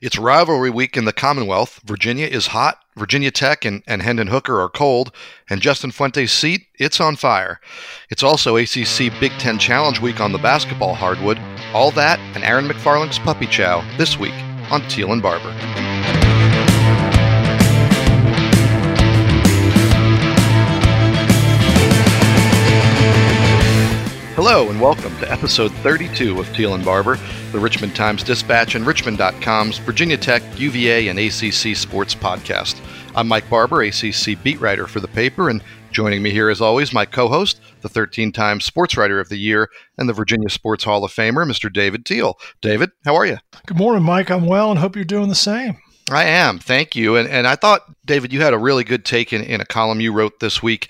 It's rivalry week in the Commonwealth. Virginia is hot. Virginia Tech and Hendon Hooker are cold. And Justin Fuente's seat, it's on fire. It's also ACC Big Ten Challenge Week on the basketball hardwood. All that and Aaron McFarlane's puppy chow this week on Teel and Barber. Hello and welcome to episode 32 of Teel and Barber, the Richmond Times-Dispatch and Richmond.com's Virginia Tech, UVA, and ACC sports podcast. I'm Mike Barber, ACC beat writer for the paper, and joining me here as always, my co-host, the 13-time sports writer of the year and the Virginia Sports Hall of Famer, Mr. David Teel. David, how are you? Good morning, Mike. I'm well and hope you're doing the same. I am. Thank you. And I thought, David, you had a really good take in a column you wrote this week.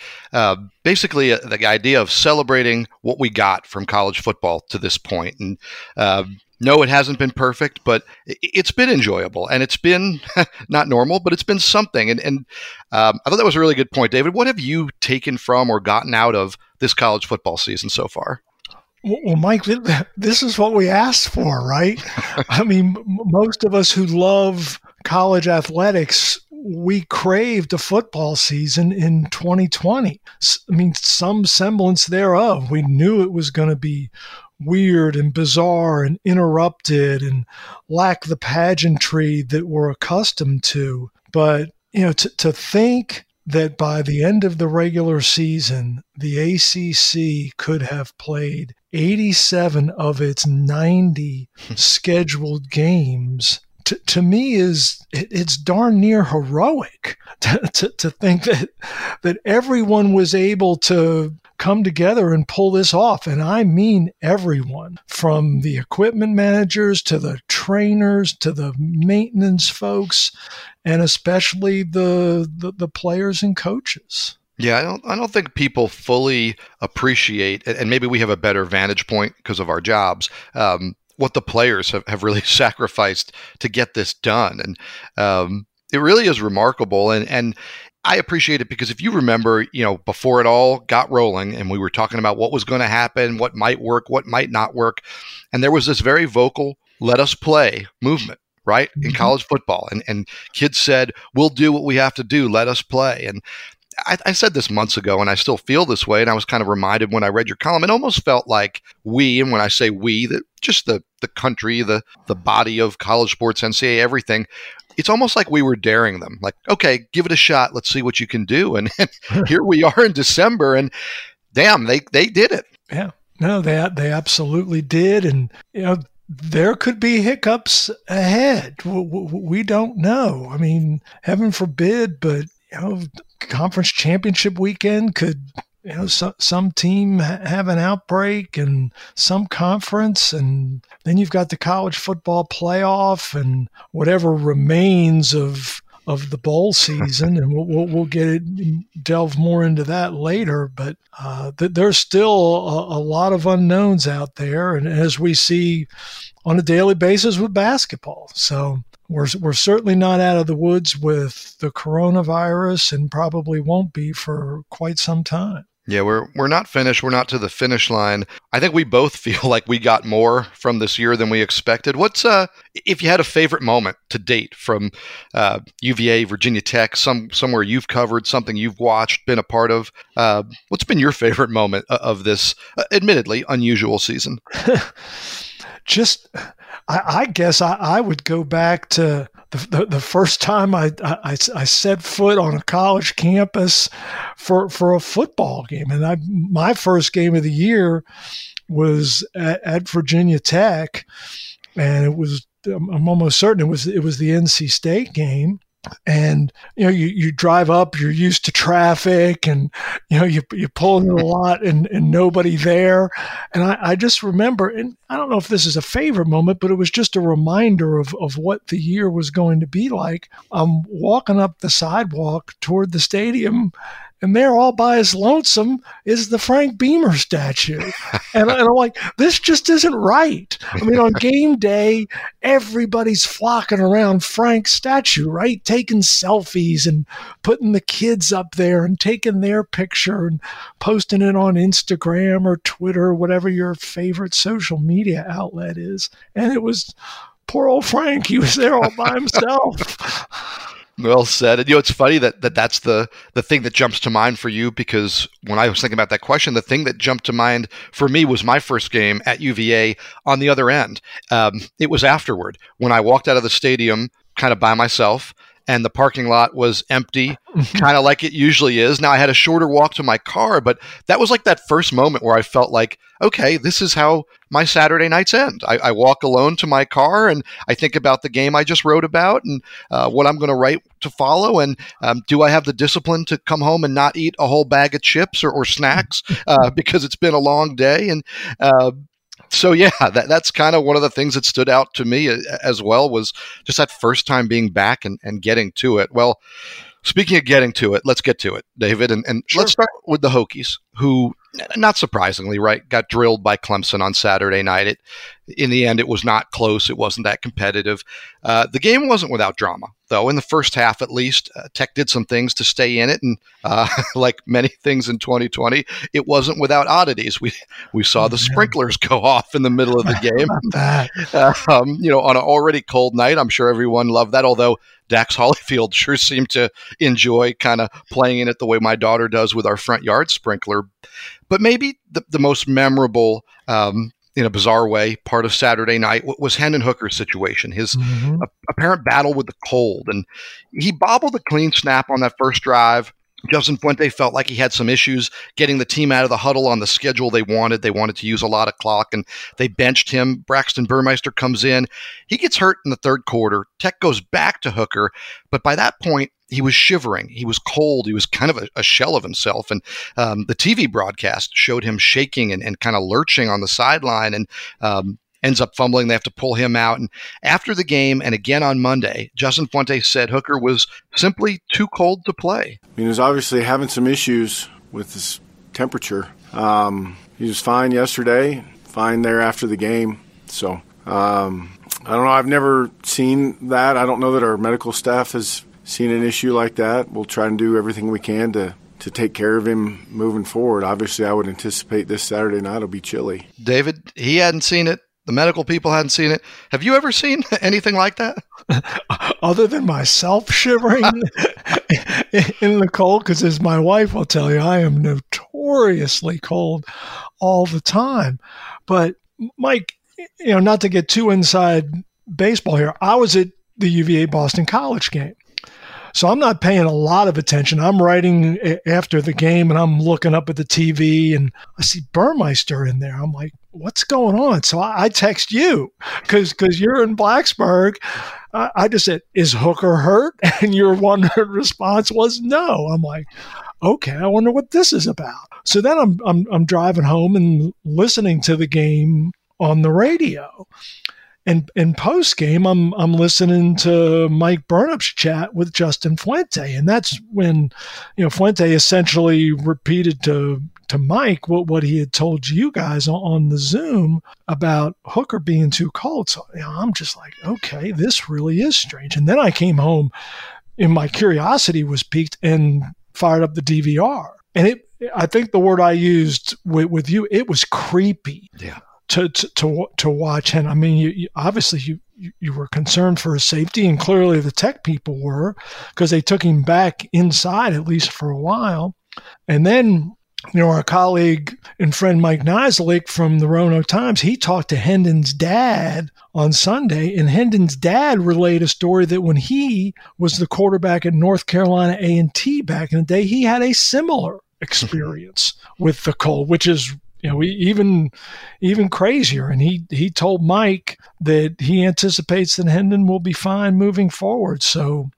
Basically, the idea of celebrating what we got from college football to this point. And no, it hasn't been perfect, but it's been enjoyable. And it's been not normal, but it's been something. And I thought that was a really good point. David, what have you taken from or gotten out of this college football season so far? Well, Mike, this is what we asked for, right? I mean, most of us who love college athletics, we craved a football season in 2020. I mean, some semblance thereof. We knew it was going to be weird and bizarre and interrupted and lack the pageantry that we're accustomed to. But, you know, to think that by the end of the regular season, the ACC could have played 87 of its 90 scheduled games, to me, it's darn near heroic to think that everyone was able to come together and pull this off. And I mean everyone, from the equipment managers to the trainers to the maintenance folks, and especially the players and coaches. Yeah, I don't think people fully appreciate, and maybe we have a better vantage point because of our jobs, what the players have really sacrificed to get this done. And it really is remarkable. And I appreciate it because if you remember, you know, before it all got rolling and we were talking about what was going to happen, what might work, what might not work. And there was this very vocal, let us play movement, right? In college football. And kids said, we'll do what we have to do. Let us play. And I said this months ago, and I still feel this way. And I was kind of reminded when I read your column, it almost felt like we, and when I say we, that just the country, the body of college sports, NCAA, everything, it's almost like we were daring them. Like, okay, give it a shot. Let's see what you can do. And here we are in December, and damn, they did it. Yeah, no, they absolutely did. And, you know, there could be hiccups ahead. We don't know. I mean, heaven forbid, but, you know, conference championship weekend could, you know, some team have an outbreak and some conference, and then you've got the college football playoff and whatever remains of the bowl season. And we'll get it, delve more into that later, but there's still a lot of unknowns out there. And as we see on a daily basis with basketball. So We're certainly not out of the woods with the coronavirus, and probably won't be for quite some time. Yeah, we're not finished. We're not to the finish line. I think we both feel like we got more from this year than we expected. What's if you had a favorite moment to date from UVA, Virginia Tech, somewhere you've covered, something you've watched, been a part of? What's been your favorite moment of this, admittedly unusual season? Just, I guess I would go back to the first time I set foot on a college campus for a football game. And my first game of the year was at Virginia Tech, and it was, I'm almost certain it was the NC State game. And, you know, you drive up, you're used to traffic, and, you know, you pull into the lot and nobody there. And I just remember, and I don't know if this is a favorite moment, but it was just a reminder of what the year was going to be like. I'm walking up the sidewalk toward the stadium, and there, all by his lonesome, is the Frank Beamer statue. And I'm like, this just isn't right. I mean, on game day, everybody's flocking around Frank's statue, right? Taking selfies and putting the kids up there and taking their picture and posting it on Instagram or Twitter, whatever your favorite social media outlet is. And it was poor old Frank, he was there all by himself. Well said. And, you know, it's funny that that's the thing that jumps to mind for you, because when I was thinking about that question, the thing that jumped to mind for me was my first game at UVA on the other end. It was afterward when I walked out of the stadium kind of by myself, and the parking lot was empty, kind of like it usually is. Now, I had a shorter walk to my car, but that was like that first moment where I felt like, okay, this is how my Saturday nights end. I walk alone to my car, and I think about the game I just wrote about and what I'm going to write to follow, and do I have the discipline to come home and not eat a whole bag of chips or snacks because it's been a long day. And so, yeah, that's kind of one of the things that stood out to me as well, was just that first time being back and getting to it. Well, speaking of getting to it, let's get to it, David. And sure. Let's start with the Hokies, who, not surprisingly, right, got drilled by Clemson on Saturday night. In the end, it was not close. It wasn't that competitive. The game wasn't without drama, though. In the first half, at least, Tech did some things to stay in it. And like many things in 2020, it wasn't without oddities. We saw the sprinklers go off in the middle of the game. On an already cold night, I'm sure everyone loved that, although Dax Holyfield sure seemed to enjoy kind of playing in it the way my daughter does with our front yard sprinkler. But maybe the most memorable, in a bizarre way, part of Saturday night was Hendon Hooker's situation, his apparent battle with the cold. And he bobbled a clean snap on that first drive. Justin Fuente felt like he had some issues getting the team out of the huddle on the schedule they wanted. They wanted to use a lot of clock, and they benched him. Braxton Burmeister comes in. He gets hurt in the third quarter. Tech goes back to Hooker, but by that point, he was shivering. He was cold. He was kind of a shell of himself. And the TV broadcast showed him shaking and kind of lurching on the sideline, and ends up fumbling. They have to pull him out. And after the game, and again on Monday, Justin Fuente said Hooker was simply too cold to play. I mean, he was obviously having some issues with his temperature. He was fine yesterday, fine there after the game. So I don't know. I've never seen that. I don't know that our medical staff has seen an issue like that. We'll try and do everything we can to take care of him moving forward. Obviously, I would anticipate this Saturday night will be chilly. David, he hadn't seen it. The medical people hadn't seen it. Have you ever seen anything like that? Other than myself shivering in the cold, because as my wife will tell you, I am notoriously cold all the time. But Mike, not to get too inside baseball here, I was at the UVA Boston College game. So I'm not paying a lot of attention. I'm writing after the game, and I'm looking up at the TV, and I see Burmeister in there. I'm like, what's going on? So I text you because you're in Blacksburg. I just said, is Hooker hurt? And your one response was no. I'm like, okay, I wonder what this is about. So then I'm driving home and listening to the game on the radio. And post game, I'm listening to Mike Burnup's chat with Justin Fuente, and that's when, Fuente essentially repeated to Mike what he had told you guys on the Zoom about Hooker being too cold. So I'm just like, okay, this really is strange. And then I came home, and my curiosity was piqued, and fired up the DVR, and I think the word I used with you, it was creepy. Yeah. To watch him. I mean, you obviously you were concerned for his safety, and clearly the Tech people were, because they took him back inside at least for a while. And then, our colleague and friend Mike Nislik from the Roanoke Times, he talked to Hendon's dad on Sunday, and Hendon's dad relayed a story that when he was the quarterback at North Carolina A&T back in the day, he had a similar experience with the cold, which is even crazier. And he told Mike that he anticipates that Hendon will be fine moving forward. So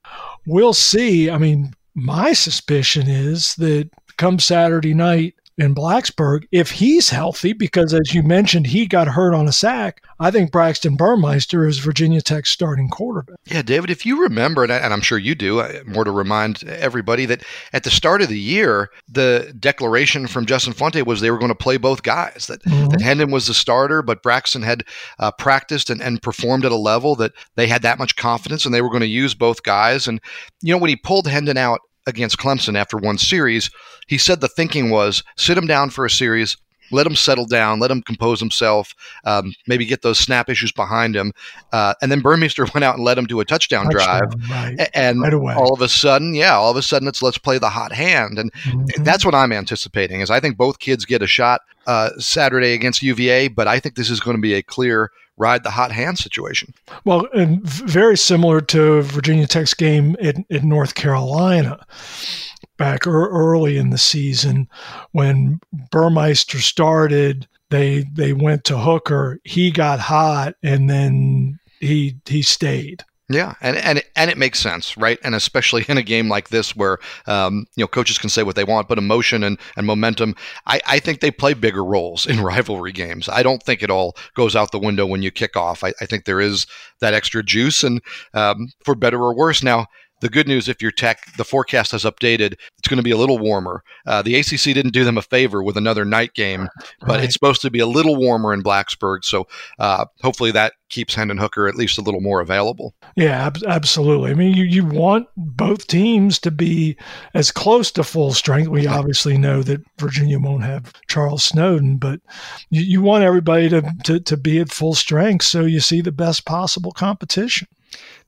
we'll see. I mean, my suspicion is that come Saturday night in Blacksburg, if he's healthy, because as you mentioned, he got hurt on a sack, I think Braxton Burmeister is Virginia Tech's starting quarterback. Yeah, David, if you remember, and I'm sure you do, more to remind everybody, that at the start of the year, the declaration from Justin Fuente was they were going to play both guys, that Hendon was the starter, but Braxton had practiced and performed at a level that they had that much confidence, and they were going to use both guys. And, when he pulled Hendon out against Clemson after one series, he said the thinking was sit him down for a series, Let him settle down. Let him compose himself. Maybe get those snap issues behind him. And then Burmeister went out and led him to a touchdown drive. Right. And right away. all of a sudden it's let's play the hot hand. And that's what I'm anticipating is I think both kids get a shot Saturday against UVA, but I think this is going to be a clear ride the hot hand situation. Well, and very similar to Virginia Tech's game in North Carolina back early in the season when Burmeister started, they went to Hooker, he got hot, and then he stayed. Yeah, and it makes sense, right? And especially in a game like this where coaches can say what they want, but emotion and momentum, I think they play bigger roles in rivalry games. I don't think it all goes out the window when you kick off. I think there is that extra juice, and for better or worse. Now, the good news, if you're Tech, the forecast has updated. It's going to be a little warmer. The ACC didn't do them a favor with another night game, but It's supposed to be a little warmer in Blacksburg. So hopefully that keeps Hendon Hooker at least a little more available. Yeah, absolutely. I mean, you want both teams to be as close to full strength. We obviously know that Virginia won't have Charles Snowden, but you want everybody to be at full strength so you see the best possible competition.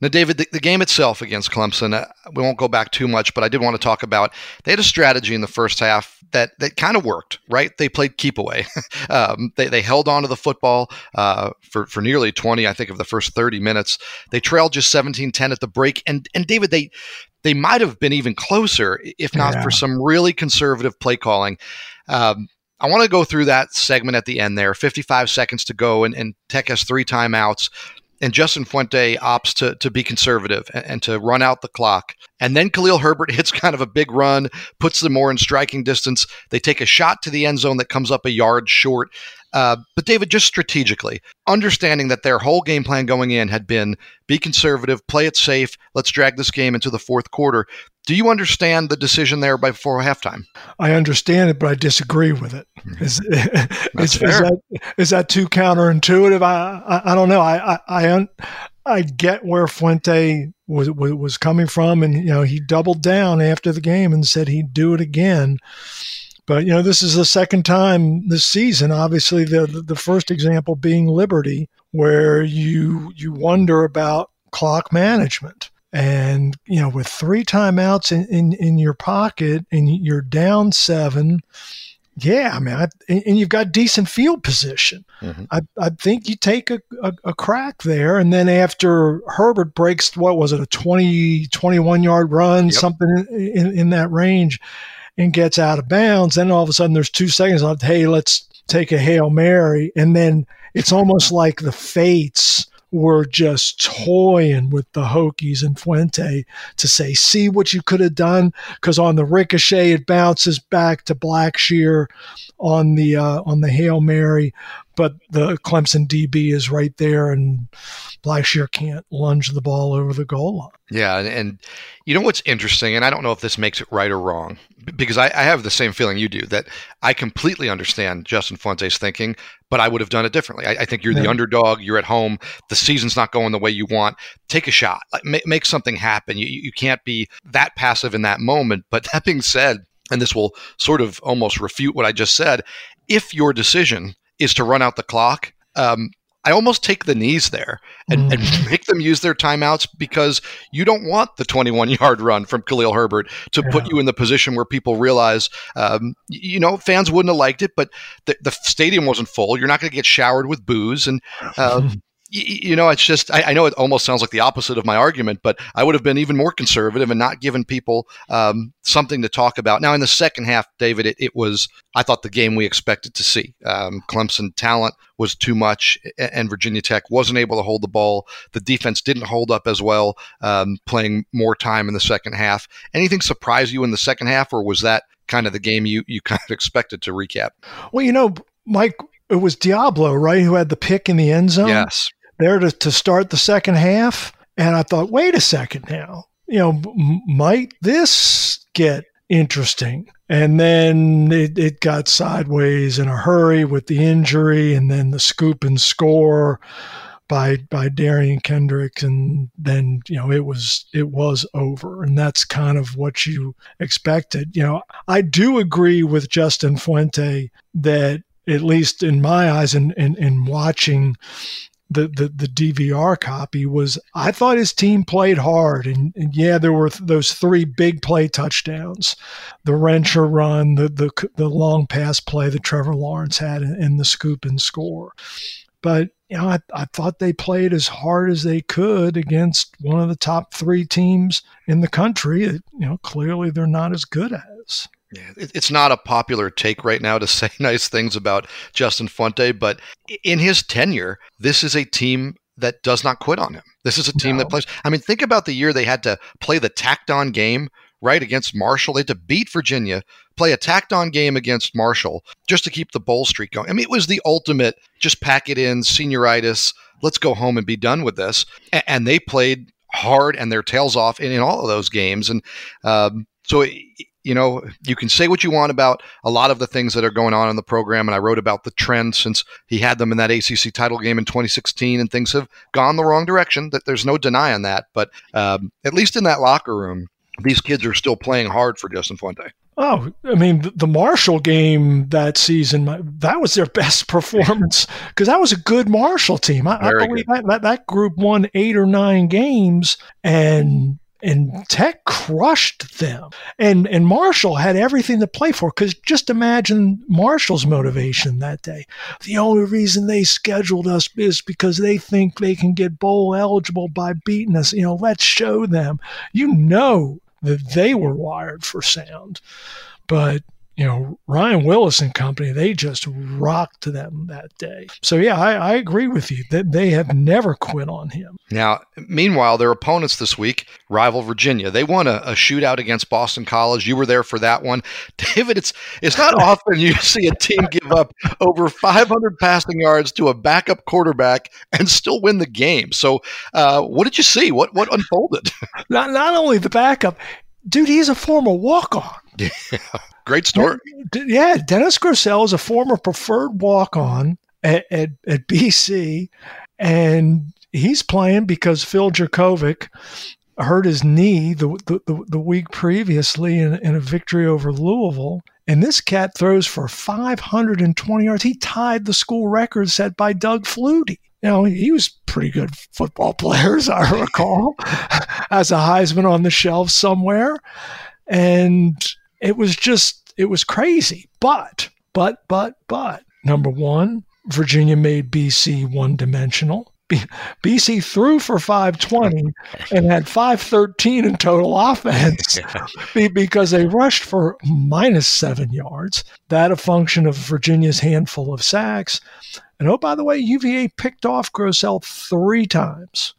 Now, David, the game itself against Clemson, we won't go back too much, but I did want to talk about, they had a strategy in the first half that kind of worked, right? They played keep away. They held on to the football for nearly 20, I think, of the first 30 minutes. They trailed just 17-10 at the break. And David, they might have been even closer, if not for some really conservative play calling. I want to go through that segment at the end there, 55 seconds to go, and Tech has 3 timeouts. And Justin Fuente opts to be conservative and to run out the clock. And then Khalil Herbert hits kind of a big run, puts them more in striking distance. They take a shot to the end zone that comes up a yard short. But David, just strategically, understanding that their whole game plan going in had been be conservative, play it safe, let's drag this game into the fourth quarter. Do you understand the decision there before halftime? I understand it, but I disagree with it. Is that too counterintuitive? I don't know. I get where Fuente was coming from, and he doubled down after the game and said he'd do it again. But this is the second time this season. Obviously, the first example being Liberty, where you wonder about clock management. And, with 3 timeouts in your pocket and you're down 7, and you've got decent field position. Mm-hmm. I think you take a crack there. And then after Herbert breaks, what was it, a 21-yard run, something in that range, and gets out of bounds, then all of a sudden there's 2 seconds left. Hey, let's take a Hail Mary. And then it's almost like the fates were just toying with the Hokies and Fuente to say, see what you could have done, because on the ricochet, it bounces back to Blackshear on the Hail Mary, but the Clemson DB is right there, and Blackshear can't lunge the ball over the goal line. Yeah, and what's interesting, and I don't know if this makes it right or wrong, because I have the same feeling you do, that I completely understand Justin Fuente's thinking, but I would have done it differently. I think you're the underdog. You're at home. The season's not going the way you want. Take a shot. Make something happen. You can't be that passive in that moment. But that being said, and this will sort of almost refute what I just said, if your decision is to run out the clock, I almost take the knees there and make them use their timeouts, because you don't want the 21-yard run from Khalil Herbert to put you in the position where people realize, fans wouldn't have liked it, but the stadium wasn't full. You're not going to get showered with booze. And, it's just, I know it almost sounds like the opposite of my argument, but I would have been even more conservative and not given people something to talk about. Now, in the second half, David, it was, I thought, the game we expected to see. Clemson talent was too much, and Virginia Tech wasn't able to hold the ball. The defense didn't hold up as well, playing more time in the second half. Anything surprise you in the second half, or was that kind of the game you kind of expected to recap? Well, Mike, it was Diablo, right, who had the pick in the end zone? Yes. There to start the second half, and I thought, wait a second now, might this get interesting? And then it got sideways in a hurry with the injury, and then the scoop and score by Darian Kendrick, and then it was over, and that's kind of what you expected. I do agree with Justin Fuente that at least in my eyes and watching the DVR copy, was I thought his team played hard. And yeah, there were those three big play touchdowns, the wrencher run, the long pass play that Trevor Lawrence had, and the scoop and score. But you know, I thought they played as hard as they could against one of the top three teams in the country that, you know, clearly they're not as good as. Yeah, it's not a popular take right now to say nice things about Justin Fuente, but in his tenure, this is a team that does not quit on him. This is a team that plays. I mean, think about the year they had to play the tacked-on game right against Marshall. They had to beat Virginia, play a tacked-on game against Marshall just to keep the bowl streak going. I mean, it was the ultimate just pack it in, senioritis, let's go home and be done with this. And they played hard and their tails off in all of those games. And you know, you can say what you want about a lot of the things that are going on in the program, and I wrote about the trend since he had them in that ACC title game in 2016, and things have gone the wrong direction. That there's no denying that, but at least in that locker room, these kids are still playing hard for Justin Fuente. Oh, I mean, the Marshall game that season, that was their best performance, because that was a good Marshall team. I believe that group won 8 or 9 games, and Tech crushed them. And Marshall had everything to play for, because just imagine Marshall's motivation that day. The only reason they scheduled us is because they think they can get bowl eligible by beating us. You know, let's show them. You know that they were wired for sound. But, you know, Ryan Willis and company, they just rocked them that day. So, yeah, I agree with you that they have never quit on him. Now, meanwhile, their opponents this week rival Virginia. They won a shootout against Boston College. You were there for that one. David, it's not often you see a team give up over 500 passing yards to a backup quarterback and still win the game. So what did you see? What unfolded? Not only the backup. Dude, he's a former walk-on. Yeah. Great story. Yeah, Dennis Grosel is a former preferred walk-on at BC, and he's playing because Phil Jerkovic hurt his knee the week previously in a victory over Louisville. And this cat throws for 520 yards. He tied the school record set by Doug Flutie. You know, he was pretty good football player, as I recall, as a Heisman on the shelf somewhere. And it was crazy. But, number one, Virginia made BC one-dimensional. BC threw for 520 and had 513 in total offense because they rushed for -7 yards. That a function of Virginia's handful of sacks. And oh, by the way, UVA picked off Grosel 3 times.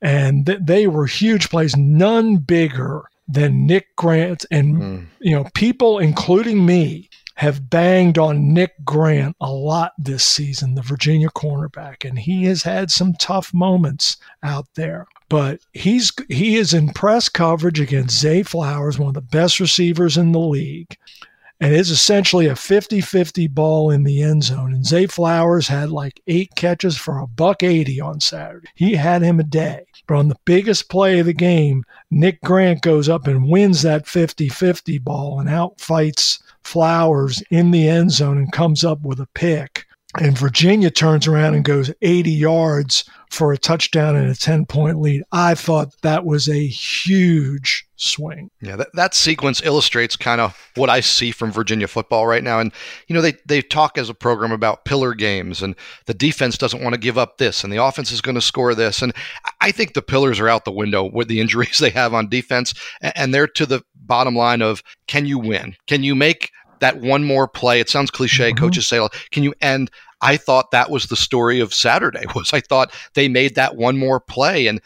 And they were huge plays, none bigger than Nick Grant. And, you know, people, including me, have banged on Nick Grant a lot this season, the Virginia cornerback, and he has had some tough moments out there. But he is in press coverage against Zay Flowers, one of the best receivers in the league, and is essentially a 50-50 ball in the end zone. And Zay Flowers had like 8 catches for $180 on Saturday. He had him a day. But on the biggest play of the game, Nick Grant goes up and wins that 50-50 ball and outfights Flowers in the end zone and comes up with a pick. And Virginia turns around and goes 80 yards for a touchdown and a 10-point lead. I thought that was a huge swing. Yeah, that sequence illustrates kind of what I see from Virginia football right now. And, you know, they talk as a program about pillar games, and the defense doesn't want to give up this, and the offense is going to score this. And I think the pillars are out the window with the injuries they have on defense, and they're to the bottom line of, can you win? Can you make that one more play? It sounds cliche. Mm-hmm. Coaches say, can you end? I thought that was the story of Saturday, was I thought they made that one more play. And,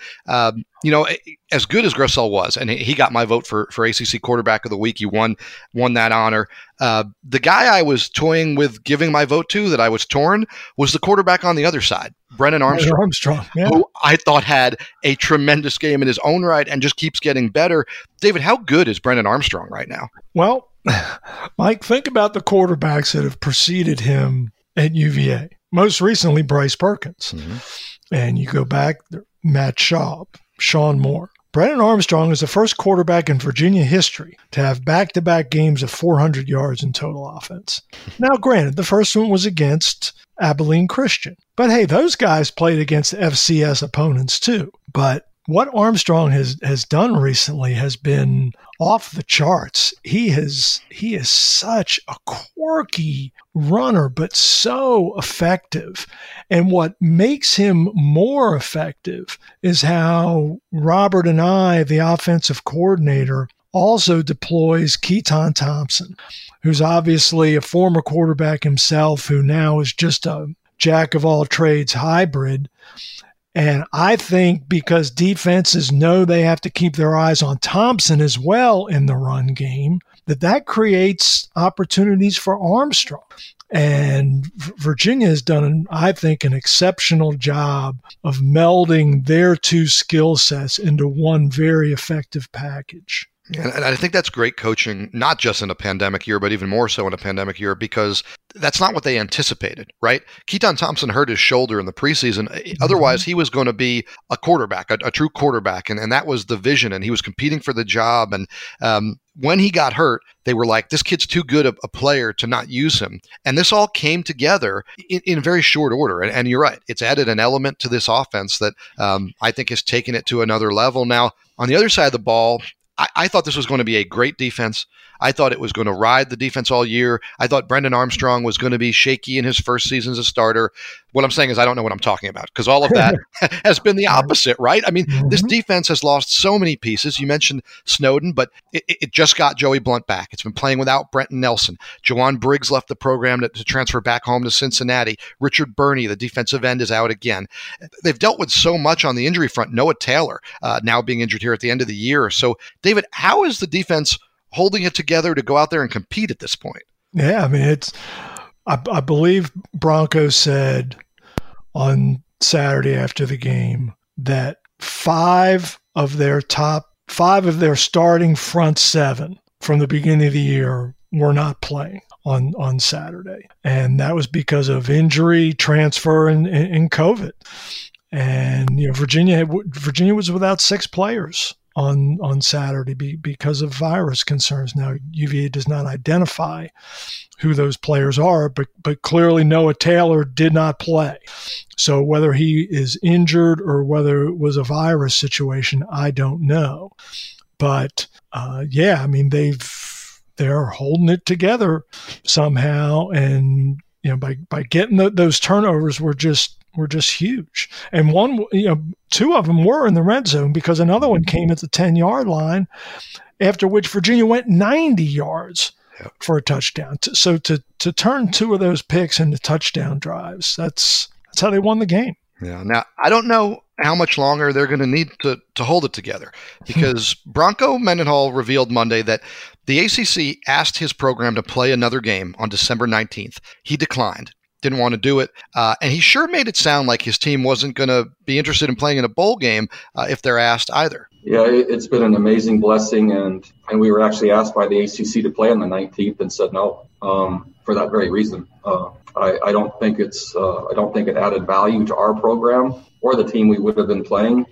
you know, as good as Grosel was, and he got my vote for ACC quarterback of the week. He won that honor. The guy I was toying with giving my vote to, that I was torn, was the quarterback on the other side, Brennan Armstrong, yeah. Who I thought had a tremendous game in his own right and just keeps getting better. David, how good is Brennan Armstrong right now? Well, Mike, think about the quarterbacks that have preceded him at UVA. Most recently, Bryce Perkins. Mm-hmm. And you go back, Matt Schaub, Sean Moore, Brennan Armstrong is the first quarterback in Virginia history to have back-to-back games of 400 yards in total offense. Now, granted, the first one was against Abilene Christian. But hey, those guys played against FCS opponents too. But what Armstrong has done recently has been off the charts. He is such a quirky runner, but so effective. And what makes him more effective is how Robert and I, the offensive coordinator, also deploys Keaton Thompson, who's obviously a former quarterback himself, who now is just a jack-of-all-trades hybrid. And I think because defenses know they have to keep their eyes on Thompson as well in the run game, that creates opportunities for Armstrong. And Virginia has done, I think, an exceptional job of melding their two skill sets into one very effective package. And I think that's great coaching, not just in a pandemic year, but even more so in a pandemic year, because that's not what they anticipated, right? Keaton Thompson hurt his shoulder in the preseason. Mm-hmm. Otherwise, he was going to be a quarterback, a true quarterback. And that was the vision. And he was competing for the job. And when he got hurt, they were like, this kid's too good a player to not use him. And this all came together in very short order. And you're right. It's added an element to this offense that I think has taken it to another level. Now, on the other side of the ball, I thought this was going to be a great defense. I thought it was going to ride the defense all year. I thought Brendan Armstrong was going to be shaky in his first season as a starter. What I'm saying is I don't know what I'm talking about, because all of that has been the opposite, right? I mean, this defense has lost so many pieces. You mentioned Snowden, but it just got Joey Blount back. It's been playing without Brenton Nelson. Jawan Briggs left the program to transfer back home to Cincinnati. Richard Burney, the defensive end, is out again. They've dealt with so much on the injury front. Noah Taylor now being injured here at the end of the year. So, David, how is the defense holding it together to go out there and compete at this point? Yeah, I mean, I believe Bronco said on Saturday after the game that five of their starting front seven from the beginning of the year were not playing on Saturday. And that was because of injury, transfer, and COVID. And you know, Virginia was without six players on Saturday because of virus concerns. Now, UVA does not identify who those players are, but clearly Noah Taylor did not play. So whether he is injured or whether it was a virus situation, I don't know. But yeah, I mean, they're holding it together somehow, and you know, by getting those turnovers were just huge. And one, you know, two of them were in the red zone, because another one came at the 10-yard line, after which Virginia went 90 yards for a touchdown. So to turn two of those picks into touchdown drives, that's how they won the game. Yeah. Now, I don't know how much longer they're going to need to hold it together, because Bronco Mendenhall revealed Monday that the ACC asked his program to play another game on December 19th. He declined. Didn't want to do it. And he sure made it sound like his team wasn't going to be interested in playing in a bowl game if they're asked either. Yeah, it's been an amazing blessing. And we were actually asked by the ACC to play on the 19th and said no for that very reason. I don't think it added value to our program or the team we would have been playing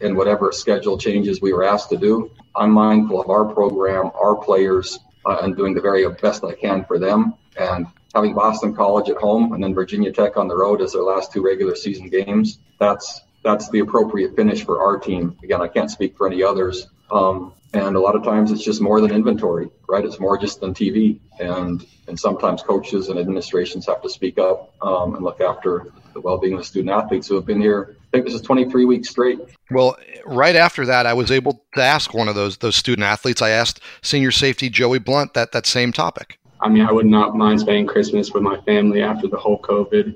in whatever schedule changes we were asked to do. I'm mindful of our program, our players, and doing the very best I can for them. And having Boston College at home and then Virginia Tech on the road as their last two regular season games, that's the appropriate finish for our team. Again, I can't speak for any others. And a lot of times it's just more than inventory, right? It's more just than TV. And sometimes coaches and administrations have to speak up and look after the well-being of the student athletes who have been here. I think this is 23 weeks straight. Well, right after that, I was able to ask one of those student athletes. I asked senior safety Joey Blount that same topic. I mean, I would not mind spending Christmas with my family after the whole COVID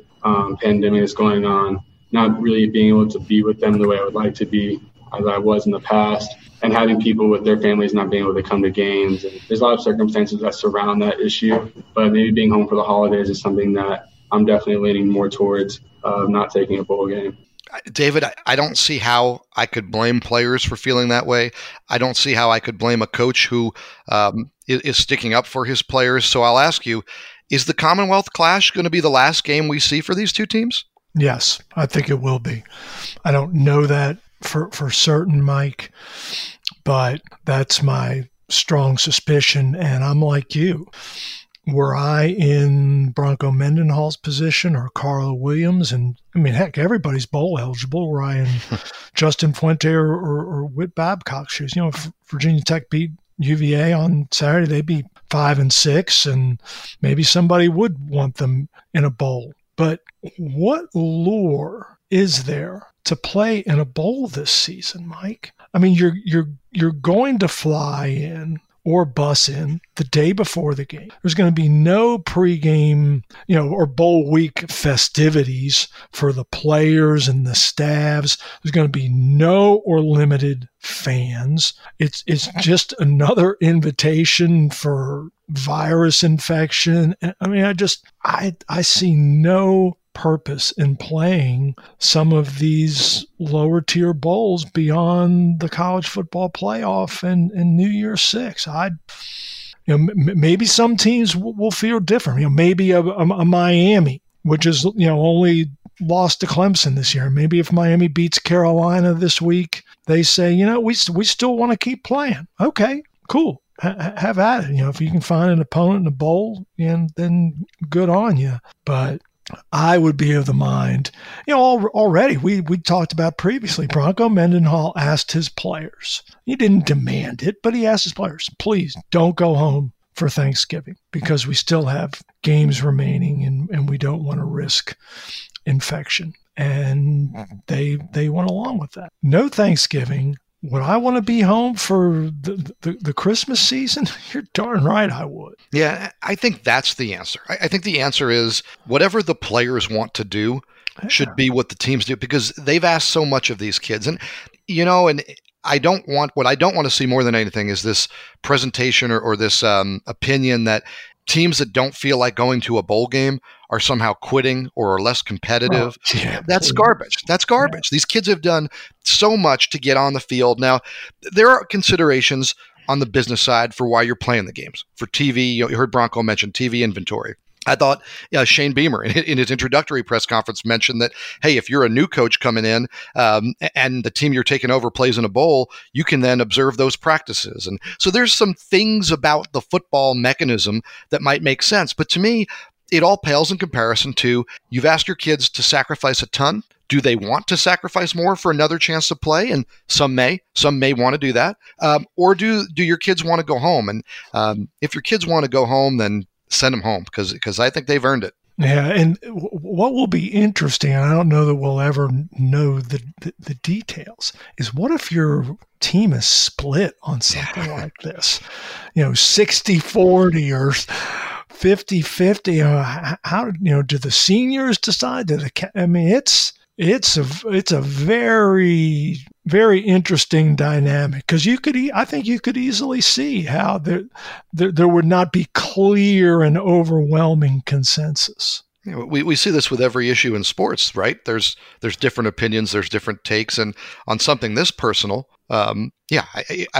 pandemic is going on, not really being able to be with them the way I would like to be as I was in the past, and having people with their families not being able to come to games. And there's a lot of circumstances that surround that issue, but maybe being home for the holidays is something that I'm definitely leaning more towards not taking a bowl game. David, I don't see how I could blame players for feeling that way. I don't see how I could blame a coach who is sticking up for his players. So I'll ask you, is the Commonwealth Clash going to be the last game we see for these two teams? Yes, I think it will be. I don't know that for certain, Mike, but that's my strong suspicion. And I'm like you. Were I in Bronco Mendenhall's position or Carl Williams, and I mean, heck, everybody's bowl eligible. Were I in Justin Fuente or Whit Babcock's shoes? You know, if Virginia Tech beat UVA on Saturday, they'd be 5-6, and maybe somebody would want them in a bowl. But what lure is there to play in a bowl this season, Mike? I mean, you're going to fly in or bus in the day before the game. There's going to be no pregame, you know, or bowl week festivities for the players and the staffs. There's going to be no or limited fans. It's just another invitation for virus infection. I mean, I see no purpose in playing some of these lower tier bowls beyond the college football playoff and New Year's Six. You know, maybe some teams will feel different. You know, maybe a Miami, which is, you know, only lost to Clemson this year. Maybe if Miami beats Carolina this week, they say, you know, we still want to keep playing. Okay, cool. Have at it. You know, if you can find an opponent in a bowl, and then good on you. But I would be of the mind, you know, already we talked about previously, Bronco Mendenhall asked his players. He didn't demand it, but he asked his players, please don't go home for Thanksgiving because we still have games remaining and we don't want to risk infection. And they went along with that. No Thanksgiving. Would I want to be home for the Christmas season? You're darn right I would. Yeah, I think that's the answer. I think the answer is whatever the players want to do should be what the teams do, because they've asked so much of these kids. And, you know, and what I don't want to see more than anything is this presentation or this opinion that teams that don't feel like going to a bowl game are somehow quitting or are less competitive. Oh, yeah. That's garbage. That's garbage. Yeah. These kids have done so much to get on the field. Now, there are considerations on the business side for why you're playing the games. For TV, you heard Bronco mention TV inventory. I thought Shane Beamer in his introductory press conference mentioned that, hey, if you're a new coach coming in and the team you're taking over plays in a bowl, you can then observe those practices. And so there's some things about the football mechanism that might make sense. But to me, it all pales in comparison to you've asked your kids to sacrifice a ton. Do they want to sacrifice more for another chance to play? And some may want to do that. Or do your kids want to go home? And if your kids want to go home, then send them home because I think they've earned it. Yeah. And what will be interesting, and I don't know that we'll ever know the details, is what if your team is split on something like this, you know, 60-40 or 50-50, how, you know, do the seniors decide? I mean, it's a very, very interesting dynamic, because I think you could easily see how there would not be clear and overwhelming consensus. You know, we see this with every issue in sports, right? There's different opinions, there's different takes, and on something this personal, I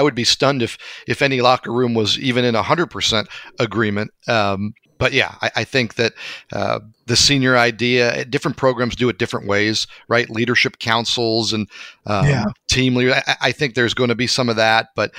would be stunned if any locker room was even in 100% agreement. But yeah, I think that the senior idea, different programs do it different ways, right? Leadership councils and team leaders. I think there's going to be some of that, but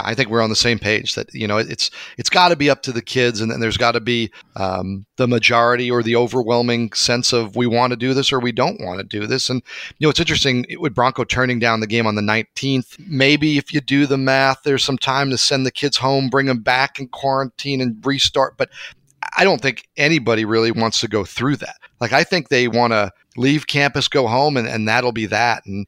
I think we're on the same page that, you know, it's got to be up to the kids, and then there's got to be the majority or the overwhelming sense of we want to do this or we don't want to do this. And, you know, it's interesting with Bronco turning down the game on the 19th. Maybe if you do the math, there's some time to send the kids home, bring them back in quarantine and restart. But I don't think anybody really wants to go through that. Like, I think they want to leave campus, go home, and that'll be that. And,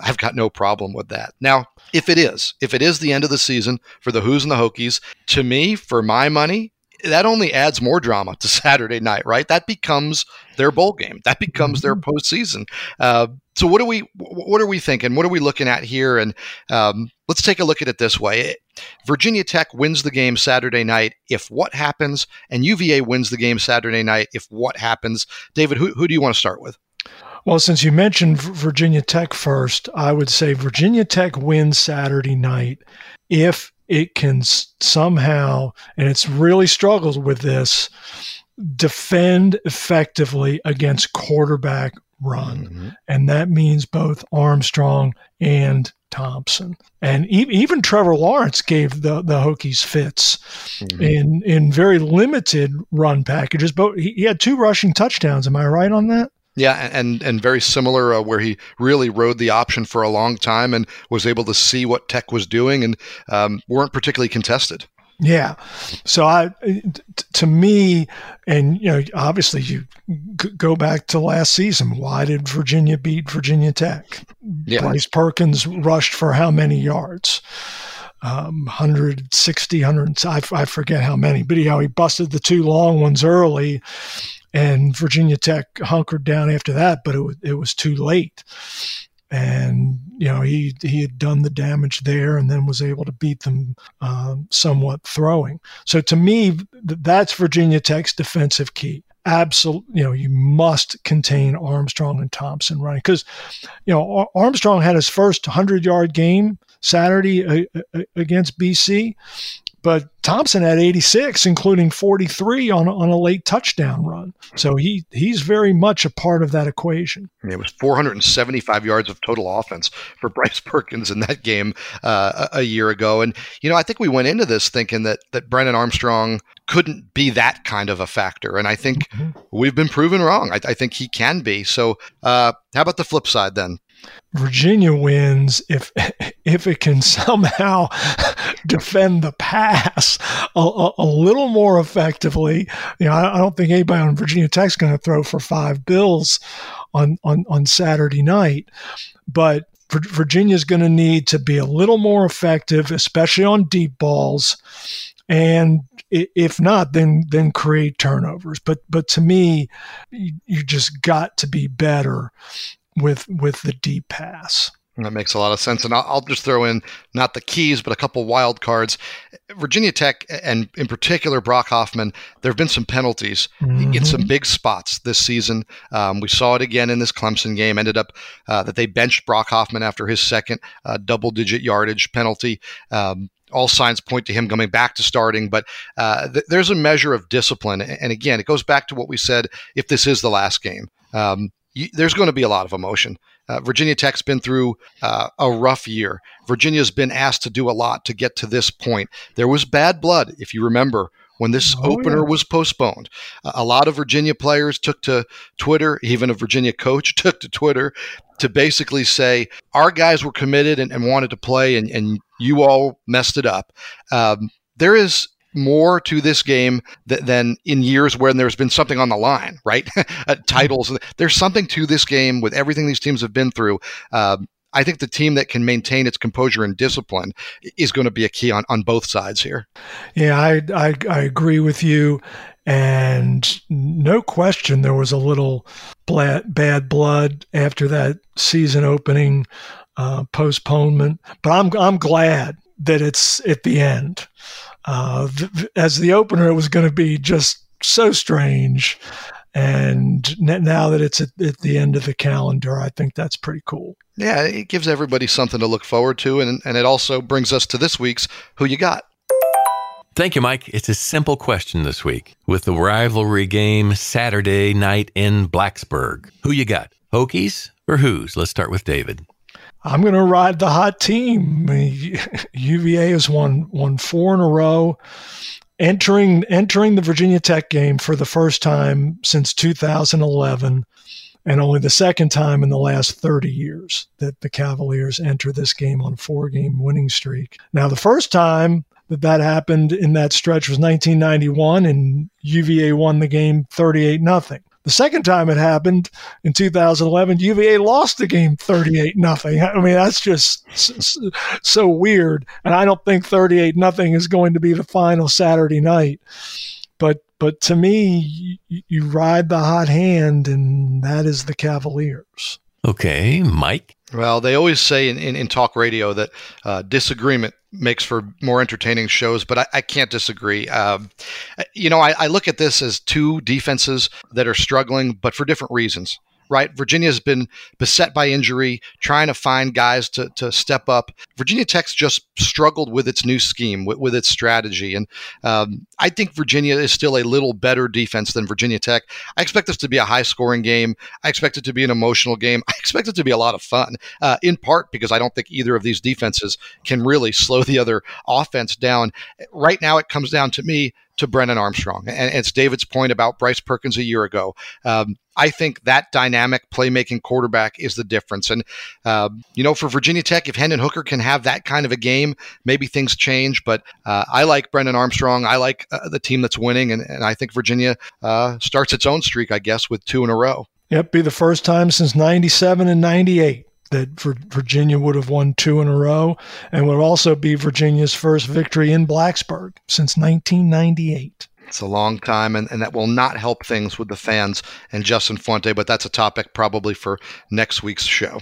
I've got no problem with that. Now, if it is the end of the season for the Hoos and the Hokies, to me, for my money, that only adds more drama to Saturday night, right? That becomes their bowl game. That becomes their postseason. So what are we thinking? What are we looking at here? And let's take a look at it this way. Virginia Tech wins the game Saturday night if what happens, and UVA wins the game Saturday night if what happens. David, who do you want to start with? Well, since you mentioned Virginia Tech first, I would say Virginia Tech wins Saturday night if it can somehow, and it's really struggled with this, defend effectively against quarterback run. Mm-hmm. And that means both Armstrong and Thompson. And even Trevor Lawrence gave the Hokies fits mm-hmm. in very limited run packages. But he had 2 rushing touchdowns. Am I right on that? Yeah, and very similar where he really rode the option for a long time and was able to see what Tech was doing and weren't particularly contested. Yeah. So to me, and you know, obviously you go back to last season, why did Virginia beat Virginia Tech? Yeah. Bryce Perkins rushed for how many yards? 160, 100, I forget how many, but he busted the 2 long ones early. And Virginia Tech hunkered down after that, but it was too late. And, you know, he had done the damage there and then was able to beat them somewhat throwing. So to me, that's Virginia Tech's defensive key. Absolutely, you know, you must contain Armstrong and Thompson running because, you know, Armstrong had his first 100-yard game Saturday against BC. But Thompson had 86, including 43 on a late touchdown run. So he's very much a part of that equation. It was 475 yards of total offense for Bryce Perkins in that game a year ago. And, you know, I think we went into this thinking that Brennan Armstrong couldn't be that kind of a factor. And I think mm-hmm. we've been proven wrong. I think he can be. So how about the flip side then? Virginia wins if it can somehow defend the pass a little more effectively. You know, I don't think anybody on Virginia Tech's going to throw for 5 bills on Saturday night, but Virginia's going to need to be a little more effective, especially on deep balls. And if not, then create turnovers. But to me, you just got to be better with the deep pass. That makes a lot of sense. And I'll just throw in not the keys, but a couple wild cards. Virginia Tech, and in particular Brock Hoffman, there have been some penalties mm-hmm. in some big spots this season. We saw it again in this Clemson game. Ended up that they benched Brock Hoffman after his second double-digit yardage penalty. All signs point to him coming back to starting, but there's a measure of discipline. And again, it goes back to what we said, if this is the last game. There's going to be a lot of emotion. Virginia Tech's been through a rough year. Virginia's been asked to do a lot to get to this point. There was bad blood, if you remember, when this opener was postponed. A lot of Virginia players took to Twitter, even a Virginia coach took to Twitter to basically say, our guys were committed and wanted to play, and you all messed it up. There is more to this game than in years when there's been something on the line, right? Titles. There's something to this game with everything these teams have been through. I think the team that can maintain its composure and discipline is going to be a key on both sides here. Yeah, I agree with you. And no question there was a little bad blood after that season opening postponement. But I'm glad that it's at the end. As the opener, it was going to be just so strange. And now that it's at the end of the calendar, I think that's pretty cool. Yeah, it gives everybody something to look forward to. And it also brings us to this week's Who You Got? Thank you, Mike. It's a simple question this week. With the rivalry game Saturday night in Blacksburg, who you got? Hokies or Who's? Let's start with David. I'm going to ride the hot team. UVA has won 4 in a row. Entering the Virginia Tech game for the first time since 2011, and only the second time in the last 30 years that the Cavaliers enter this game on a 4-game winning streak. Now, the first time that happened in that stretch was 1991, and UVA won the game 38-0. The second time it happened in 2011, UVA lost the game 38-0. I mean, that's just so weird. And I don't think 38-0 is going to be the final Saturday night. But to me, you ride the hot hand, and that is the Cavaliers. Okay, Mike. Well, they always say in talk radio that disagreement makes for more entertaining shows, but I can't disagree. You know, I look at this as two defenses that are struggling, but for different reasons. right? Virginia's been beset by injury, trying to find guys to step up. Virginia Tech's just struggled with its new scheme, with its strategy. And I think Virginia is still a little better defense than Virginia Tech. I expect this to be a high-scoring game. I expect it to be an emotional game. I expect it to be a lot of fun, in part because I don't think either of these defenses can really slow the other offense down. Right now, it comes down to me to Brennan Armstrong. And it's David's point about Bryce Perkins a year ago. I think that dynamic playmaking quarterback is the difference. And, you know, for Virginia Tech, if Hendon Hooker can have that kind of a game, maybe things change. But I like Brennan Armstrong. I like the team that's winning. And I think Virginia starts its own streak, I guess, with two in a row. Yep, be the first time since 97 and 98 that Virginia would have won two in a row, and would also be Virginia's first victory in Blacksburg since 1998. It's a long time, and that will not help things with the fans and Justin Fuente, but that's a topic probably for next week's show.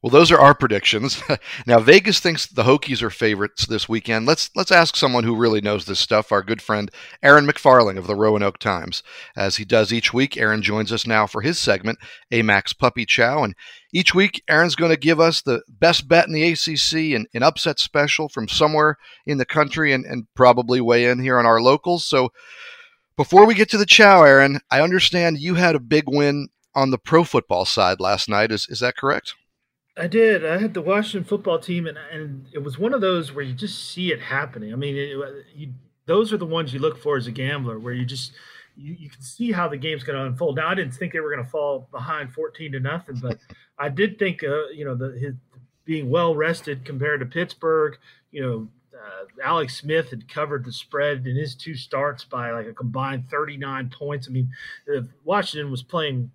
Well, those are our predictions. Now, Vegas thinks the Hokies are favorites this weekend. Let's ask someone who really knows this stuff, our good friend Aaron McFarlane of the Roanoke Times. As he does each week, Aaron joins us now for his segment, AMAC's Puppy Chow. And each week, Aaron's going to give us the best bet in the ACC and an upset special from somewhere in the country and probably weigh in here on our locals. So before we get to the chow, Aaron, I understand you had a big win on the pro football side last night. Is that correct? I did. I had the Washington football team, and it was one of those where you just see it happening. I mean, those are the ones you look for as a gambler, where you just you can see how the game's going to unfold. Now, I didn't think they were going to fall behind 14-0, but I did think, being well rested compared to Pittsburgh. You know, Alex Smith had covered the spread in his two starts by like a combined 39 points. I mean, Washington was playing,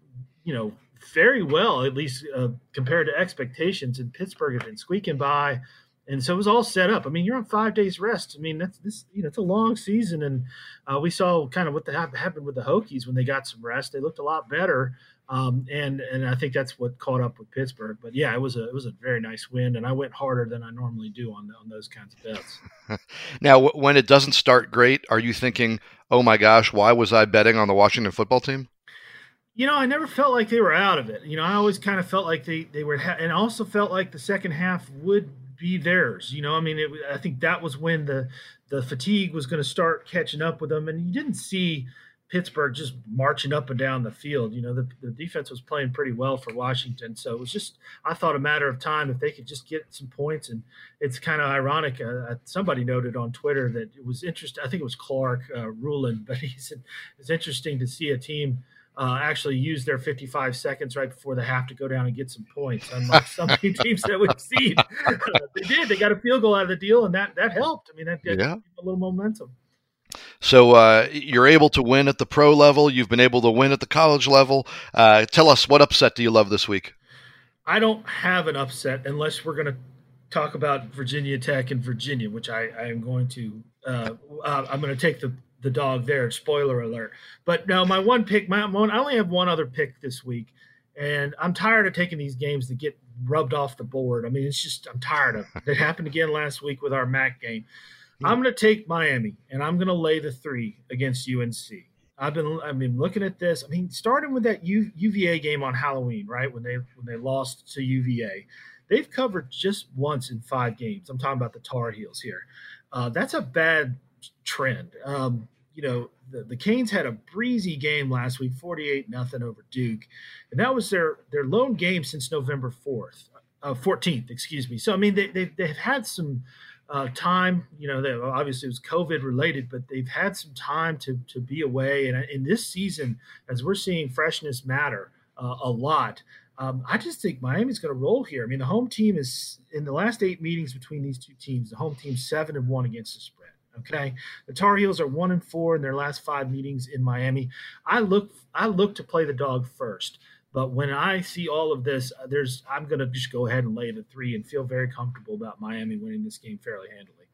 very well, at least compared to expectations, and Pittsburgh had been squeaking by, and so it was all set up. I mean, you're on 5 days rest. I mean, it's a long season, and we saw kind of what happened with the Hokies when they got some rest. They looked a lot better, and I think that's what caught up with Pittsburgh. But yeah, it was a very nice win, and I went harder than I normally do on those kinds of bets. Now, when it doesn't start great, are you thinking, oh my gosh, why was I betting on the Washington football team? You know, I never felt like they were out of it. You know, I always kind of felt like they were, and also felt like the second half would be theirs. You know, I mean, I think that was when the fatigue was going to start catching up with them, and you didn't see Pittsburgh just marching up and down the field. You know, the defense was playing pretty well for Washington, so it was just, I thought, a matter of time if they could just get some points. And it's kind of ironic. Somebody noted on Twitter that it was interesting. I think it was Clark Rulin, but he said it's interesting to see a team actually use their 55 seconds right before the half to go down and get some points. Unlike so many teams that we've seen, they did. They got a field goal out of the deal, and that helped. I mean, that gave a little momentum. So you're able to win at the pro level. You've been able to win at the college level. Tell us, what upset do you love this week? I don't have an upset unless we're going to talk about Virginia Tech and Virginia, which I am going to. I'm going to take the dog there, spoiler alert. But no, I only have one other pick this week, and I'm tired of taking these games that get rubbed off the board. I mean, it's just, I'm tired of it. It happened again last week with our MAC game. I'm going to take Miami, and I'm going to lay the 3 against UNC. I've been looking at this. I mean, starting with that UVA game on Halloween, right, when they lost to UVA. They've covered just once in 5 games. I'm talking about the Tar Heels here. That's a bad trend. You know, the Canes had a breezy game last week, 48-0 over Duke, and that was their lone game since November 14th, excuse me. So I mean, they've had some time. You know, obviously it was COVID related, but they've had some time to be away. And in this season, as we're seeing, freshness matter a lot. I just think Miami's going to roll here. I mean, the home team is, in the last 8 meetings between these two teams, the home team's 7-1 against the spread. Okay, the Tar Heels are 1-4 in their last 5 meetings in Miami. I look to play the dog first, but when I see all of this, I'm going to just go ahead and lay the 3 and feel very comfortable about Miami winning this game fairly handily.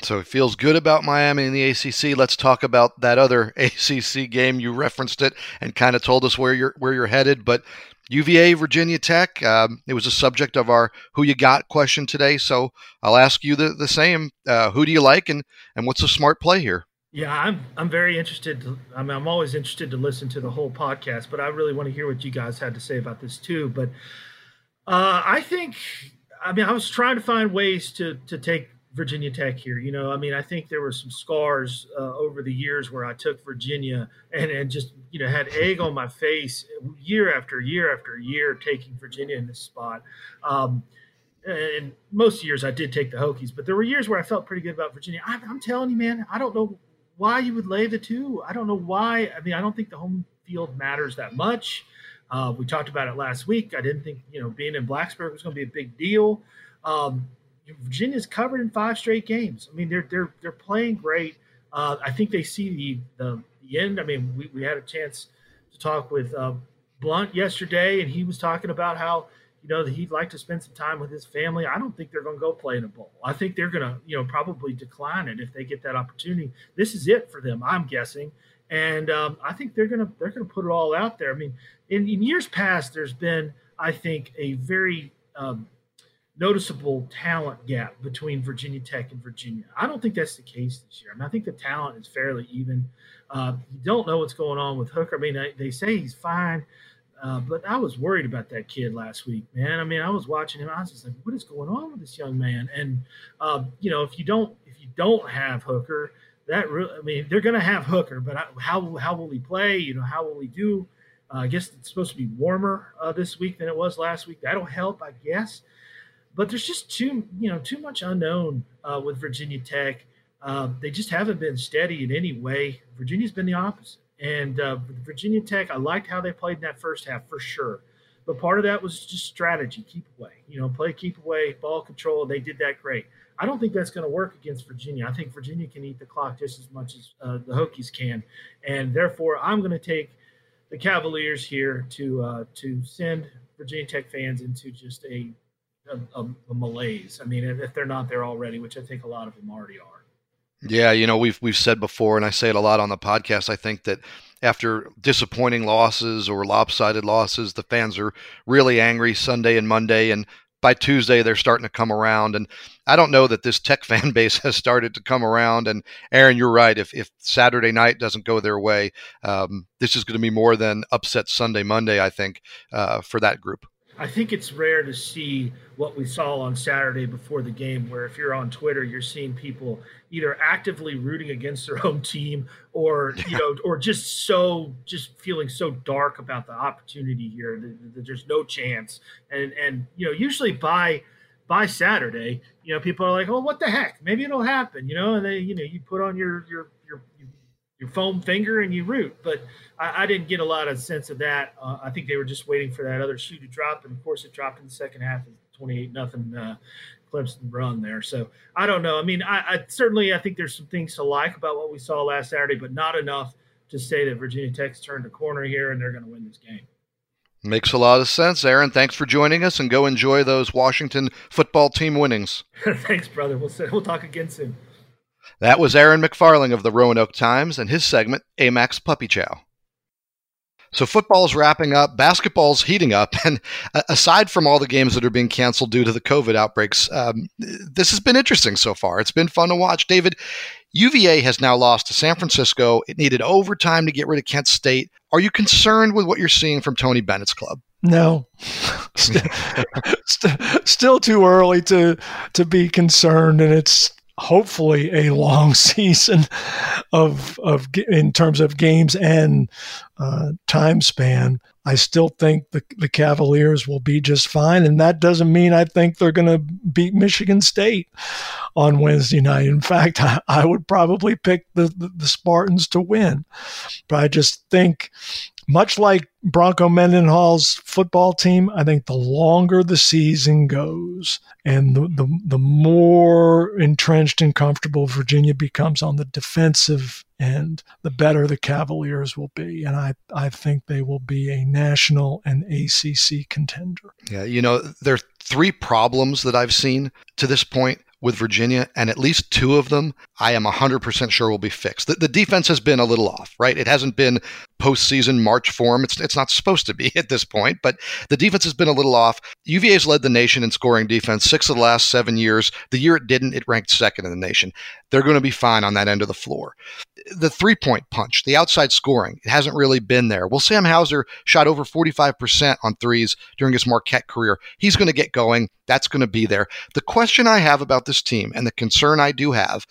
So it feels good about Miami in the ACC. Let's talk about that other ACC game. You referenced it and kind of told us where you're headed, but UVA, Virginia Tech, it was a subject of our Who You Got question today, so I'll ask you the same. Who do you like, and what's a smart play here? Yeah, I'm very interested. I mean, I'm always interested to listen to the whole podcast, but I really want to hear what you guys had to say about this too. But I think, I mean, I was trying to find ways to take Virginia Tech here. You know, I mean, I think there were some scars over the years where I took Virginia and just, you know, had egg on my face year after year after year taking Virginia in this spot. And most years I did take the Hokies, but there were years where I felt pretty good about Virginia. I'm telling you, man, I don't know why you would lay the two. I don't know why. I mean, I don't think the home field matters that much. We talked about it last week. I didn't think, you know, being in Blacksburg was going to be a big deal. Virginia's covered in 5 straight games. I mean, they're playing great. I think they see the end. I mean, we had a chance to talk with Blount yesterday, and he was talking about how, you know, that he'd like to spend some time with his family. I don't think they're going to go play in a bowl. I think they're going to, you know, probably decline it if they get that opportunity. This is it for them, I'm guessing. And I think they're going to put it all out there. I mean, in years past, there's been, I think, a very noticeable talent gap between Virginia Tech and Virginia. I don't think that's the case this year. I mean, I think the talent is fairly even. You don't know what's going on with Hooker. I mean, they say he's fine. But I was worried about that kid last week, man. I mean, I was watching him. I was just like, what is going on with this young man? And, you know, if you don't have Hooker, that really, I mean, they're going to have Hooker, but how will he play? You know, how will he do? I guess it's supposed to be warmer this week than it was last week. That'll help, I guess. But there's just too much unknown with Virginia Tech. They just haven't been steady in any way. Virginia's been the opposite. And Virginia Tech, I liked how they played in that first half for sure. But part of that was just strategy, keep away. You know, play keep away, ball control. They did that great. I don't think that's going to work against Virginia. I think Virginia can eat the clock just as much as the Hokies can. And therefore, I'm going to take the Cavaliers here to send Virginia Tech fans into just a malaise. I mean, if they're not there already, which I think a lot of them already are. Yeah, you know, we've said before, and I say it a lot on the podcast, I think that after disappointing losses or lopsided losses, the fans are really angry Sunday and Monday, and by Tuesday they're starting to come around. And I don't know that this Tech fan base has started to come around. And Aaron, you're right. If Saturday night doesn't go their way, this is going to be more than upset Sunday, Monday, I think, for that group. I think it's rare to see what we saw on Saturday before the game, where if you're on Twitter, you're seeing people either actively rooting against their own team or, you know, or just feeling so dark about the opportunity here that there's no chance. And, you know, usually by Saturday, you know, people are like, oh, what the heck? Maybe it'll happen, you know, and they, you know, you put on your foam finger and you root. But I didn't get a lot of sense of that. I think they were just waiting for that other shoe to drop. And of course it dropped in the second half of 28-0 Clemson run there. So I don't know. I mean, I think there's some things to like about what we saw last Saturday, but not enough to say that Virginia Tech's turned a corner here and they're going to win this game. Makes a lot of sense, Aaron. Thanks for joining us, and go enjoy those Washington football team winnings. Thanks, brother. We'll talk again soon. That was Aaron McFarlane of the Roanoke Times and his segment, AMAC's Puppy Chow. So football's wrapping up, basketball's heating up, and aside from all the games that are being canceled due to the COVID outbreaks, this has been interesting so far. It's been fun to watch. David, UVA has now lost to San Francisco. It needed overtime to get rid of Kent State. Are you concerned with what you're seeing from Tony Bennett's club? No, still too early to be concerned, and it's hopefully a long season of in terms of games and time span. I still think the Cavaliers will be just fine, and that doesn't mean I think they're going to beat Michigan State on Wednesday night. In fact, I would probably pick the Spartans to win, but I just think, much like Bronco Mendenhall's football team, I think the longer the season goes and the more entrenched and comfortable Virginia becomes on the defensive end, the better the Cavaliers will be. And I think they will be a national and ACC contender. Yeah, you know, there are 3 problems that I've seen to this point. with Virginia, and at least two of them I am 100% sure will be fixed. The defense has been a little off, right? It hasn't been postseason March form. It's not supposed to be at this point, but the defense has been a little off. UVA's led the nation in scoring defense 6 of the last 7 years. The year it didn't, it ranked second in the nation. They're going to be fine on that end of the floor. The three-point punch, the outside scoring, it hasn't really been there. Well, Sam Hauser shot over 45% on threes during his Marquette career. He's going to get going. That's going to be there. The question I have about this team and the concern I do have,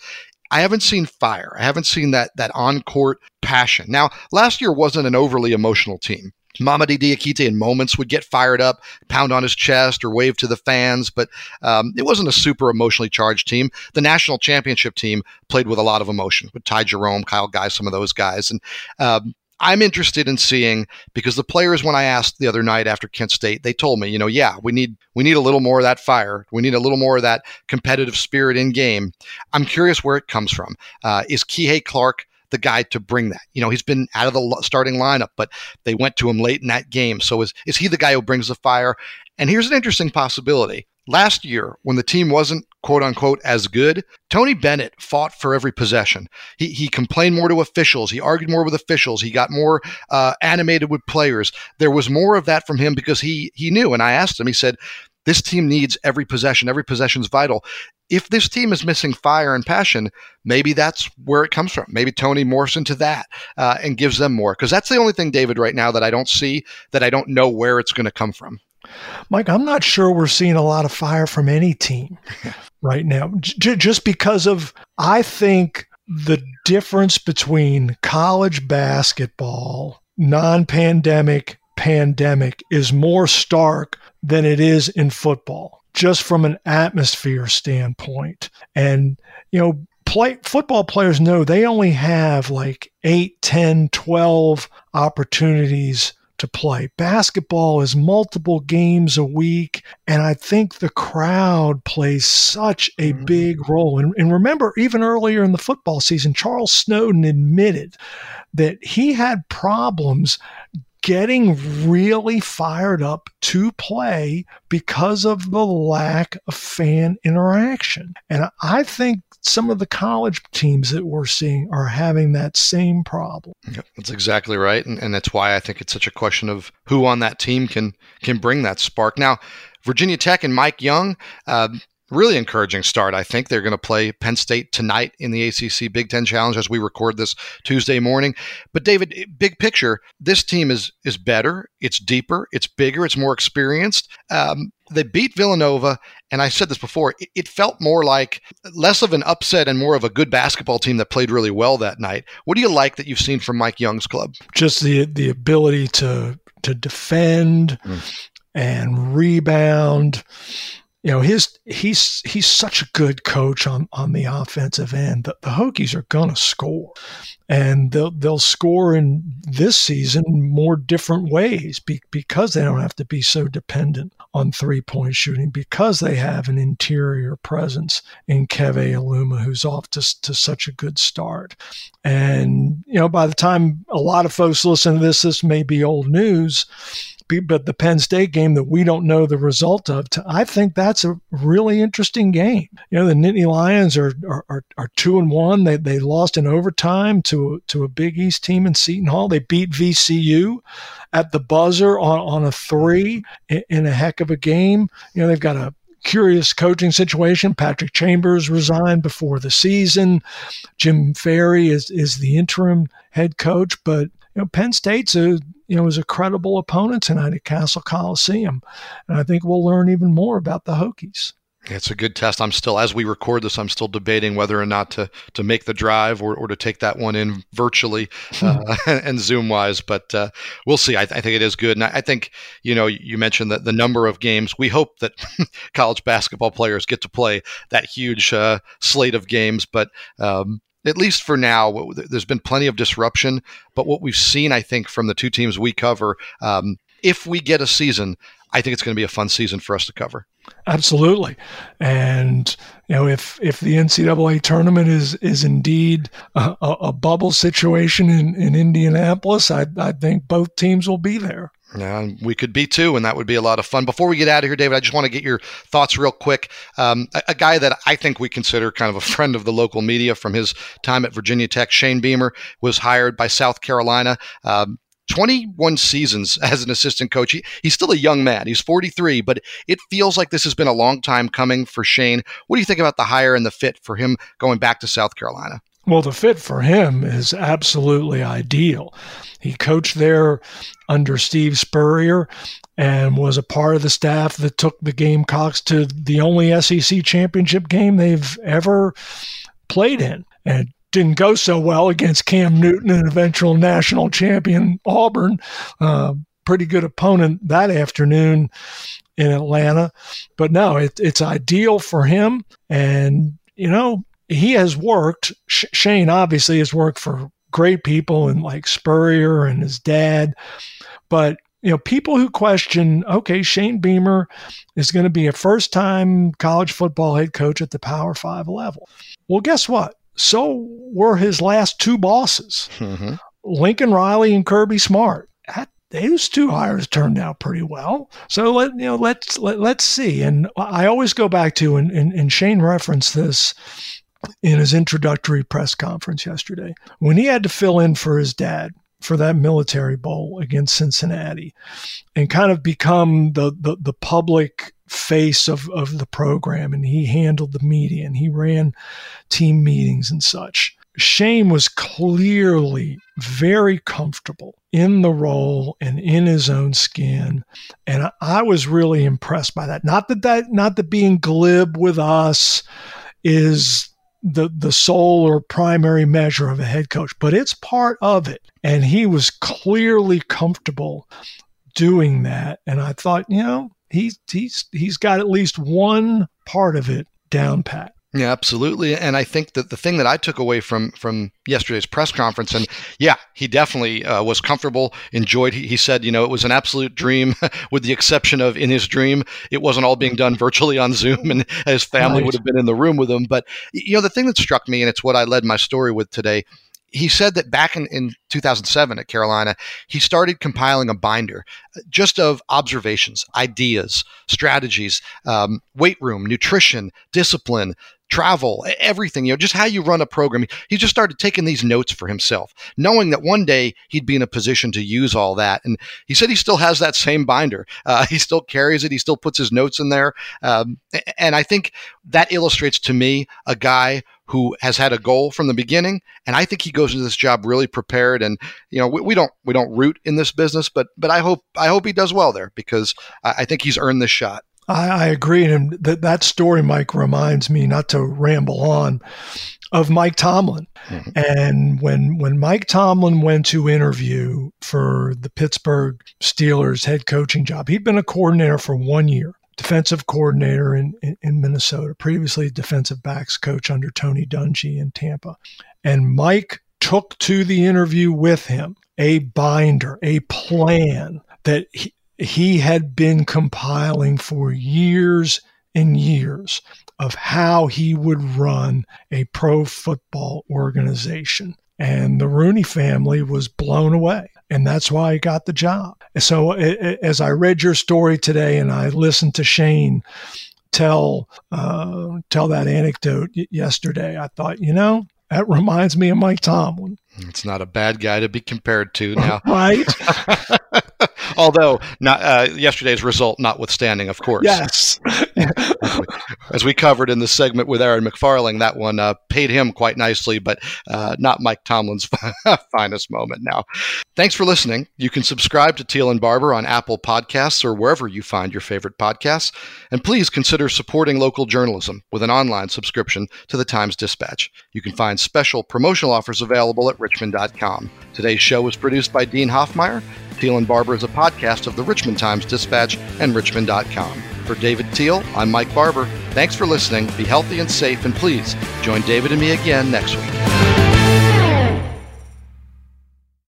I haven't seen fire. I haven't seen that on-court passion. Now, last year wasn't an overly emotional team. Mamadi Diakite in moments would get fired up, pound on his chest or wave to the fans, but it wasn't a super emotionally charged team. The national championship team played with a lot of emotion, with Ty Jerome, Kyle Guy, some of those guys. And I'm interested in seeing, because the players, when I asked the other night after Kent State, they told me, we need a little more of that fire. We need a little more of that competitive spirit in game. I'm curious where it comes from. Is Kihei Clark the guy to bring that? He's been out of the starting lineup, but they went to him late in that game. So is he the guy who brings the fire? And here's an interesting possibility. Last year, when the team wasn't, quote unquote, as good, Tony Bennett fought for every possession. He complained more to officials. He argued more with officials. He got more animated with players. There was more of that from him because he knew. And I asked him, he said, this team needs every possession. Every possession's vital. If this team is missing fire and passion, maybe that's where it comes from. Maybe Tony morphs into that and gives them more. Because that's the only thing, David, right now that I don't see, that I don't know where it's going to come from. Mike, I'm not sure we're seeing a lot of fire from any team right now, just because of, I think, the difference between college basketball, non-pandemic, pandemic, is more stark than it is in football, just from an atmosphere standpoint. And, football players know they only have like 8, 10, 12 opportunities to play. Basketball is multiple games a week, and I think the crowd plays such a big role. And remember, even earlier in the football season, Charles Snowden admitted that he had problems getting really fired up to play because of the lack of fan interaction. And I think some of the college teams that we're seeing are having that same problem. Yep, that's exactly right. And that's why I think it's such a question of who on that team can bring that spark. Now, Virginia Tech and Mike Young, really encouraging start. I think they're going to play Penn State tonight in the ACC Big Ten Challenge as we record this Tuesday morning. But David, big picture, this team is better. It's deeper. It's bigger. It's more experienced. They beat Villanova, and I said this before, it felt more like less of an upset and more of a good basketball team that played really well that night. What do you like that you've seen from Mike Young's club? Just the ability to defend and rebound. He's such a good coach on the offensive end. The Hokies are gonna score, and they'll score in this season more different ways because they don't have to be so dependent on 3-point shooting, because they have an interior presence in Keve Aluma, who's off to such a good start. And by the time a lot of folks listen to this may be old news. But the Penn State game that we don't know the result of, I think that's a really interesting game. The Nittany Lions are 2-1. They lost in overtime to a Big East team in Seton Hall. They beat VCU at the buzzer on a three in a heck of a game. They've got a curious coaching situation. Patrick Chambers resigned before the season. Jim Ferry is the interim head coach, but Penn State's is a credible opponent tonight at Castle Coliseum. And I think we'll learn even more about the Hokies. It's a good test. As we record this, I'm still debating whether or not to make the drive or to take that one in virtually and Zoom-wise, but we'll see. I think it is good. And I think, you mentioned that the number of games, we hope that college basketball players get to play that huge slate of games, but at least for now, there's been plenty of disruption. But what we've seen, I think, from the two teams we cover, if we get a season, I think it's going to be a fun season for us to cover. Absolutely. And, if the NCAA tournament is indeed a bubble situation in Indianapolis, I think both teams will be there. Yeah, we could be too, and that would be a lot of fun. Before we get out of here, David, I just want to get your thoughts real quick. A guy that I think we consider kind of a friend of the local media from his time at Virginia Tech, Shane Beamer, was hired by South Carolina. 21 seasons as an assistant coach. He's still a young man. He's 43, but it feels like this has been a long time coming for Shane. What do you think about the hire and the fit for him going back to South Carolina? Well, the fit for him is absolutely ideal. He coached there under Steve Spurrier and was a part of the staff that took the Gamecocks to the only SEC championship game they've ever played in. And didn't go so well against Cam Newton, an eventual national champion Auburn. Pretty good opponent that afternoon in Atlanta. But no, it's ideal for him. And, you know, he has worked, Shane obviously has worked for great people and like Spurrier and his dad. But, you know, people who question, okay, Shane Beamer is going to be a first-time college football head coach at the Power Five level. Well, guess what? So were his last two bosses, mm-hmm. Lincoln Riley and Kirby Smart. Those two hires turned out pretty well. So let's see. And I always go back to, and Shane referenced this in his introductory press conference yesterday, when he had to fill in for his dad for that Military Bowl against Cincinnati, and kind of become the public face of the program, and he handled the media and he ran team meetings and such. Shane was clearly very comfortable in the role and in his own skin, and I was really impressed by that. Not that being glib with us is the sole or primary measure of a head coach, but it's part of it, and he was clearly comfortable doing that. And I thought, you know, he's got at least one part of it down pat. Yeah, absolutely. And I think that the thing that I took away from yesterday's press conference, and yeah, he definitely was comfortable, enjoyed. He said, you know, it was an absolute dream, with the exception of in his dream, it wasn't all being done virtually on Zoom, and his family would have been in the room with him. But, you know, the thing that struck me, and it's what I led my story with today, he said that back in 2007 at Carolina, he started compiling a binder just of observations, ideas, strategies, weight room, nutrition, discipline, travel, everything, you know, just how you run a program. He just started taking these notes for himself, knowing that one day he'd be in a position to use all that. And he said he still has that same binder. He still carries it. He still puts his notes in there. And I think that illustrates to me a guy who has had a goal from the beginning. And I think he goes into this job really prepared. And, you know, we don't root in this business, but I hope he does well there, because I think he's earned this shot. I agree. And that story, Mike, reminds me, not to ramble on, of Mike Tomlin. Mm-hmm. And when Mike Tomlin went to interview for the Pittsburgh Steelers head coaching job, he'd been a coordinator for 1 year, defensive coordinator in Minnesota, previously defensive backs coach under Tony Dungy in Tampa. And Mike took to the interview with him a binder, a plan that he had been compiling for years and years of how he would run a pro football organization. And the Rooney family was blown away. And that's why he got the job. So as I read your story today and I listened to Shane tell that anecdote yesterday, I thought, you know, that reminds me of Mike Tomlin. It's not a bad guy to be compared to now. Right. Although, not, yesterday's result notwithstanding, of course. Yes. As we covered in the segment with Aaron McFarlane, that one paid him quite nicely, but not Mike Tomlin's finest moment now. Thanks for listening. You can subscribe to Teel and Barber on Apple Podcasts or wherever you find your favorite podcasts. And please consider supporting local journalism with an online subscription to the Times-Dispatch. You can find special promotional offers available at richmond.com. Today's show was produced by Dean Hoffmeyer. Teel and Barber is a podcast of the Richmond Times-Dispatch and richmond.com. For David Teel, I'm Mike Barber. Thanks for listening. Be healthy and safe, and please join David and me again next week.